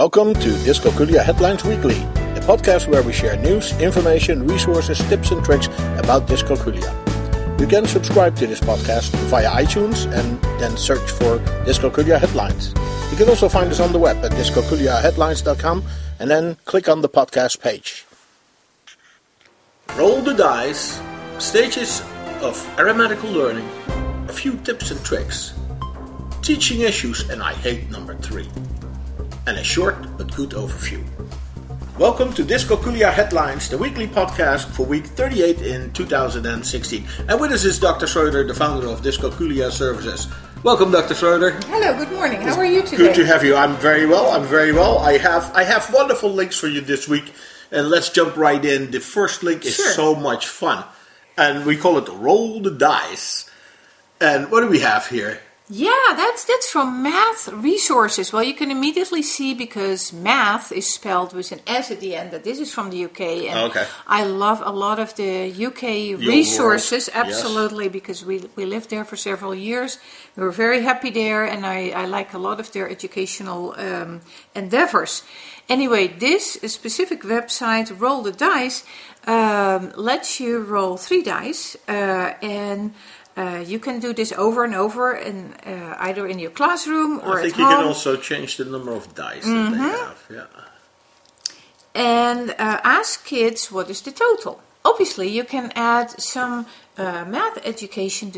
Welcome to Dyscalculia Headlines Weekly, a podcast where we share news, information, resources, tips and tricks about dyscalculia. You can subscribe to this podcast via iTunes and then search for Dyscalculia Headlines. You can also find us on the web at DiscoKuliaHeadlines.com and then click on the podcast page. Roll the dice, stages of arithmetical learning, a few tips and tricks, teaching issues, and I hate number 3. And a short but good overview. Welcome to Dyscalculia Headlines, the weekly podcast for week 38 in 2016. And with us is Dr. Schreuder, the founder of DiscoKulia Services. Welcome, Dr. Schreuder. Hello, good morning. How are you today? Good to have you. I'm very well. I have wonderful links for you this week. And let's jump right in. The first link is so much fun. And we call it Roll the Dice. And what do we have here? Yeah, that's from Math Resources. Well, you can immediately see, because math is spelled with an S at the end, that this is from the UK. And okay. I love a lot of the UK resources, absolutely, yes. Because we lived there for several years. We were very happy there, and I like a lot of their educational endeavors. Anyway, this specific website, Roll the Dice, lets you roll 3 dice, and... you can do this over and over, in, either in your classroom or at home. I think you can also change the number of dice that they have. Yeah. And ask kids, what is the total? Obviously, you can add some math education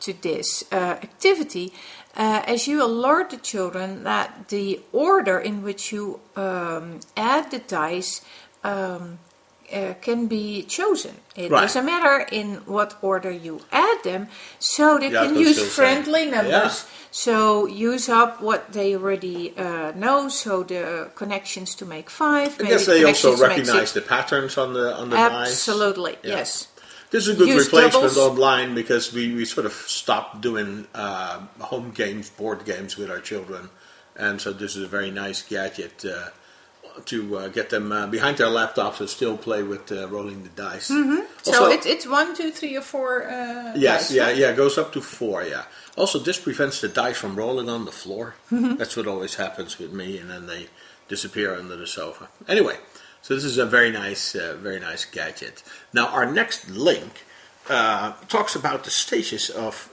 to this activity, as you alert the children that the order in which you add the dice can be chosen. It doesn't matter in what order you add them, so they can use friendly numbers, so use up what they already know, so the connections to make 5. I guess they also recognize the patterns on the dice. Absolutely, yes. This is a good replacement online, because we sort of stopped doing home games, board games with our children, and so this is a very nice gadget to get them behind their laptops and still play with rolling the dice. Mm-hmm. Also, so it's 1, 2, 3, or 4 yes, dice, it goes up to 4, Also, this prevents the dice from rolling on the floor. Mm-hmm. That's what always happens with me, and then they disappear under the sofa. Anyway, so this is a very nice gadget. Now, our next link talks about the stages of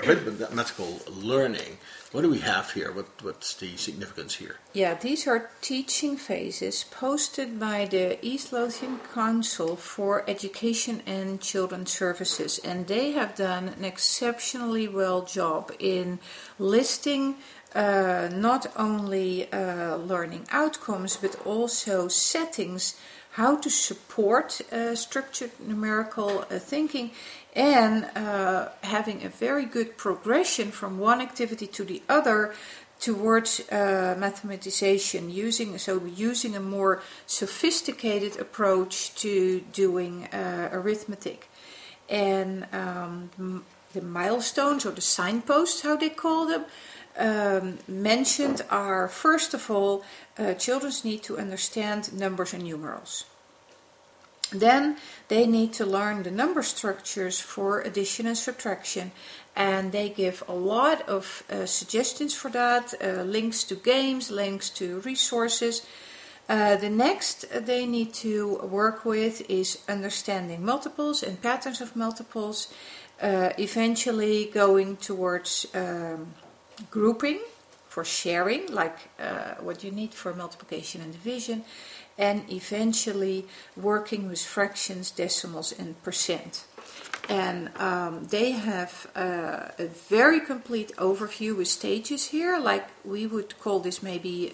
arithmetical learning. What do we have here? What's the significance here? Yeah, these are teaching phases posted by the East Lothian Council for Education and Children's Services. And they have done an exceptionally well job in listing not only learning outcomes, but also settings, how to support structured numerical thinking, and having a very good progression from one activity to the other towards mathematization, using a more sophisticated approach to doing arithmetic. And the milestones, or the signposts, how they call them, mentioned are, first of all, children's need to understand numbers and numerals. Then they need to learn the number structures for addition and subtraction, and they give a lot of suggestions for that, links to games, links to resources. The next they need to work with is understanding multiples and patterns of multiples, eventually going towards grouping for sharing, like what you need for multiplication and division, and eventually working with fractions, decimals, and percent. And they have a very complete overview with stages here, like we would call this maybe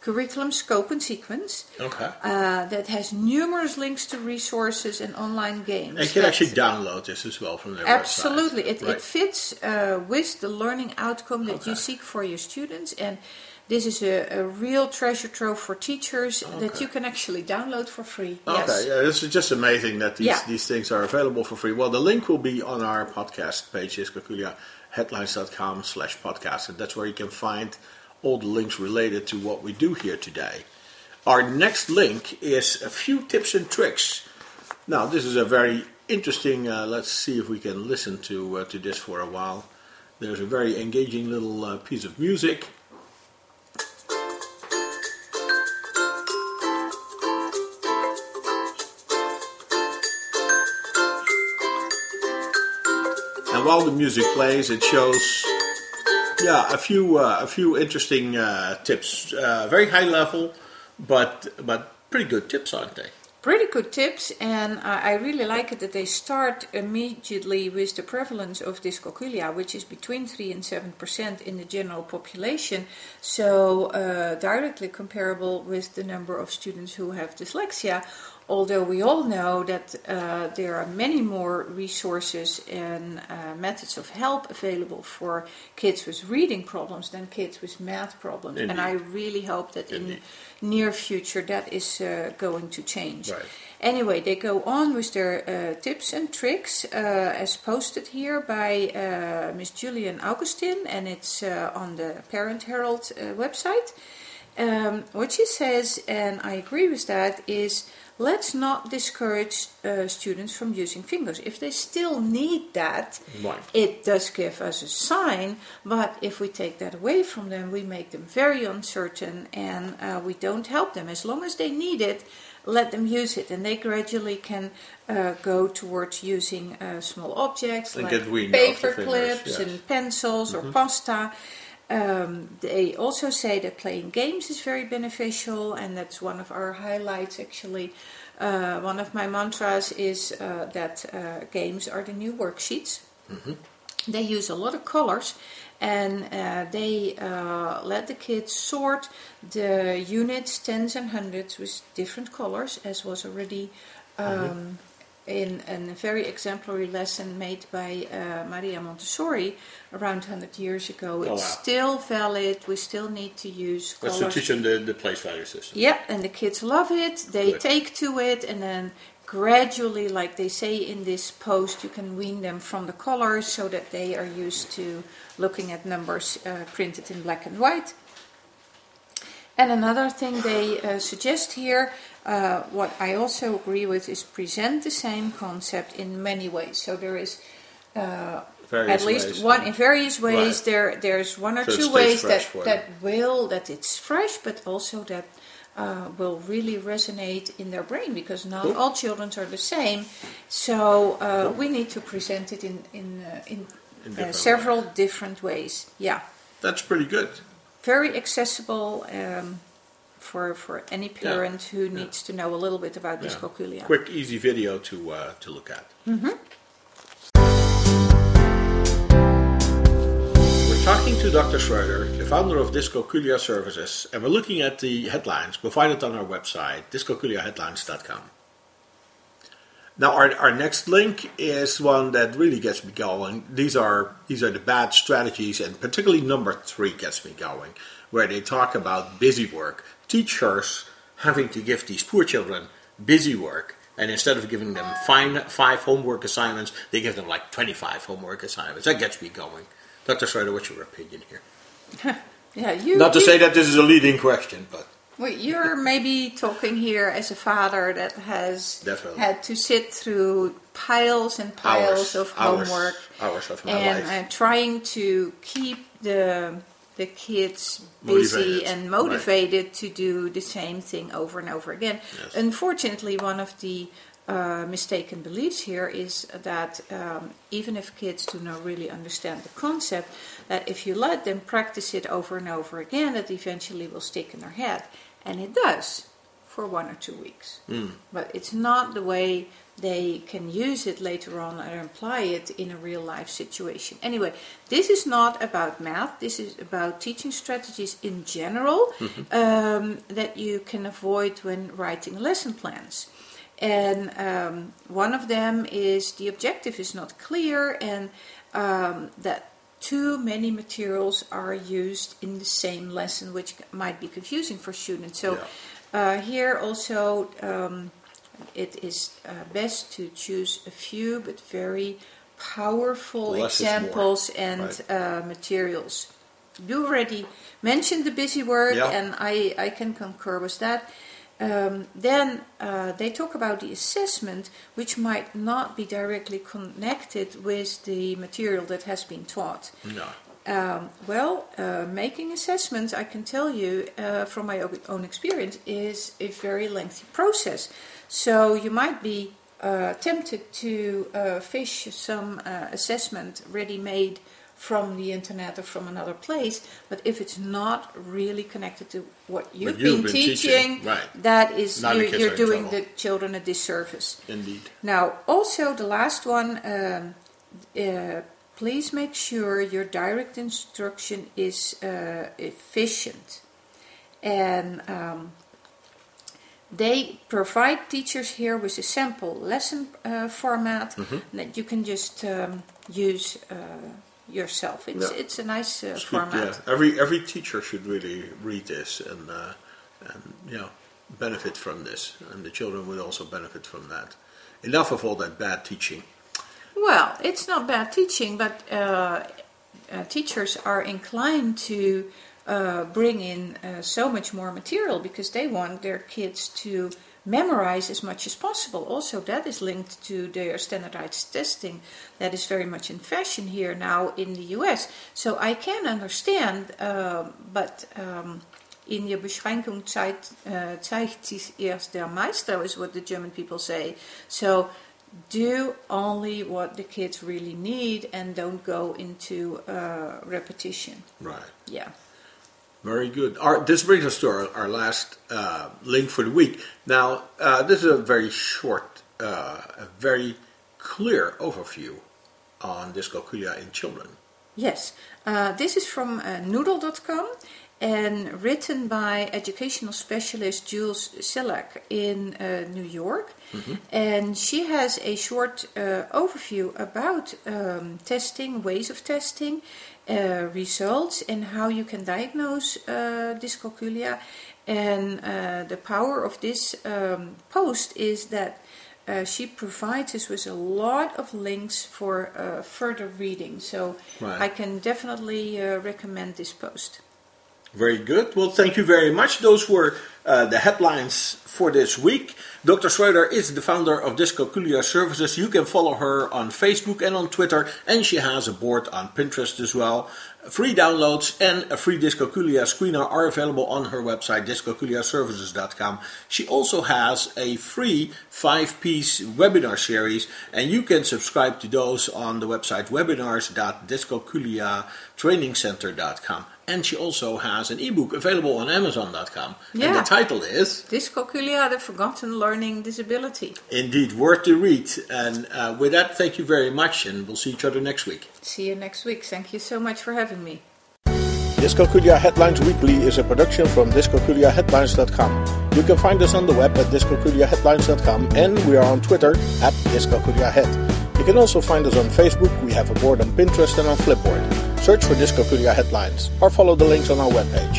curriculum scope and sequence. Okay. That has numerous links to resources and online games. And you can actually download this as well from their website. Absolutely. It fits with the learning outcome that you seek for your students. And this is a real treasure trove for teachers that you can actually download for free. Okay, this is just amazing that these things are available for free. Well, the link will be on our podcast page, DiscoKuliaHeadlines.com/podcast, and that's where you can find all the links related to what we do here today. Our next link is a few tips and tricks. Now, this is a very interesting, let's see if we can listen to this for a while. There's a very engaging little piece of music. while the music plays, it shows a few interesting tips. Very high level, but pretty good tips, aren't they? Pretty good tips, and I really like it that they start immediately with the prevalence of dyscalculia, which is between 3 and 7% in the general population, so directly comparable with the number of students who have dyslexia, although we all know that there are many more resources and methods of help available for kids with reading problems than kids with math problems. Indeed. And I really hope that in near future that is going to change. Right. Anyway, they go on with their tips and tricks as posted here by Ms. Julian Augustin, and it's on the Parent Herald website. What she says, and I agree with that, is let's not discourage students from using fingers. If they still need that, right, it does give us a sign, but if we take that away from them, we make them very uncertain and we don't help them. As long as they need it, let them use it, and they gradually can go towards using small objects and like paper clips, yes, and pencils, mm-hmm, or pasta. They also say that playing games is very beneficial, and that's one of our highlights actually. One of my mantras is that games are the new worksheets. Mm-hmm. They use a lot of colors, and they let the kids sort the units, tens and hundreds, with different colors, as was already in a very exemplary lesson made by Maria Montessori around 100 years ago. It's still valid. We still need to use colors. That's to teach them the place value system. Yeah, and the kids love it. They take to it, and then gradually, like they say in this post, you can wean them from the colors so that they are used to looking at numbers printed in black and white. And another thing they suggest here, what I also agree with, is present the same concept in many ways. So there is at least ways, one in various ways. Right. There's one or two ways that it's fresh, but also that will really resonate in their brain, because not all children are the same. So we need to present it in several different ways. Yeah, that's pretty good. Very accessible for any parent who needs to know a little bit about dyscalculia. Quick, easy video to look at. Mm-hmm. We're talking to Dr. Schreuder, the founder of DiscoKulia Services, and we're looking at the headlines provided on our website, DiscoKuliaHeadlines.com. Now, our next link is one that really gets me going. These are the bad strategies, and particularly number 3 gets me going, where they talk about busy work. Teachers having to give these poor children busy work, and instead of giving them 5 homework assignments, they give them like 25 homework assignments. That gets me going. Dr. Schreuder, what's your opinion here? Not to say that this is a leading question, but... Well, you're maybe talking here as a father that has had to sit through piles and piles of homework, hours of my life, and trying to keep the kids busy and motivated to do the same thing over and over again. Yes. Unfortunately, one of the mistaken beliefs here is that even if kids do not really understand the concept, that if you let them practice it over and over again, it eventually will stick in their head. And it does for 1 or 2 weeks. Mm. But it's not the way they can use it later on and apply it in a real life situation. Anyway, this is not about math. This is about teaching strategies in general, mm-hmm, that you can avoid when writing lesson plans. And one of them is the objective is not clear, and that too many materials are used in the same lesson, which might be confusing for students. So here also it is best to choose a few but very powerful examples and materials. You already mentioned the busy work, and I can concur with that. Then they talk about the assessment, which might not be directly connected with the material that has been taught. No. Making assessments, I can tell you from my own experience, is a very lengthy process. So you might be tempted to fish some assessment ready-made from the internet or from another place, but if it's not really connected to what you've been teaching, right, that is, you're doing the children a disservice. Indeed. Now, also the last one, please make sure your direct instruction is efficient. And they provide teachers here with a sample lesson format that you can just use yourself. It's a nice format. Yeah. Every teacher should really read this and benefit from this, and the children would also benefit from that. Enough of all that bad teaching. Well, it's not bad teaching, but teachers are inclined to bring in so much more material because they want their kids to memorize as much as possible. Also, that is linked to their standardized testing. That is very much in fashion here now in the US. So I can understand, but in der Beschränkung zeigt sich erst der Meister, is what the German people say. So do only what the kids really need and don't go into repetition. Right. Yeah. Very good. This brings us to our last link for the week. Now, this is a very short, a very clear overview on dyscalculia in children. Yes. This is from noodle.com and written by educational specialist Jules Sillak in New York. Mm-hmm. And she has a short overview about testing, ways of testing, results, and how you can diagnose dyscalculia. And the power of this post is that she provides us with a lot of links for further reading. So right. I can definitely recommend this post. Very good. Well, thank you very much. Those were the headlines for this week. Dr. Schreuder is the founder of DiscoKulia Services. You can follow her on Facebook and on Twitter, and she has a board on Pinterest as well. Free downloads and a free DiscoKulia screener are available on her website, DiscoKuliaServices.com. She also has a free 5-piece webinar series, and you can subscribe to those on the website webinars.DiscoKuliaTrainingCenter.com. And she also has an ebook available on Amazon.com. Yeah. And the title is Dyscalculia, the Forgotten Learning Disability. Indeed, worth to read. And with that, thank you very much, and we'll see each other next week. See you next week. Thank you so much for having me. Dyscalculia Headlines Weekly is a production from DiscoKuliaHeadlines.com. You can find us on the web at DiscoKuliaHeadlines.com, and we are on Twitter at DiscoKuliaHead. You can also find us on Facebook. We have a board on Pinterest and on Flipboard. Search for DiscoKulia Headlines or follow the links on our webpage.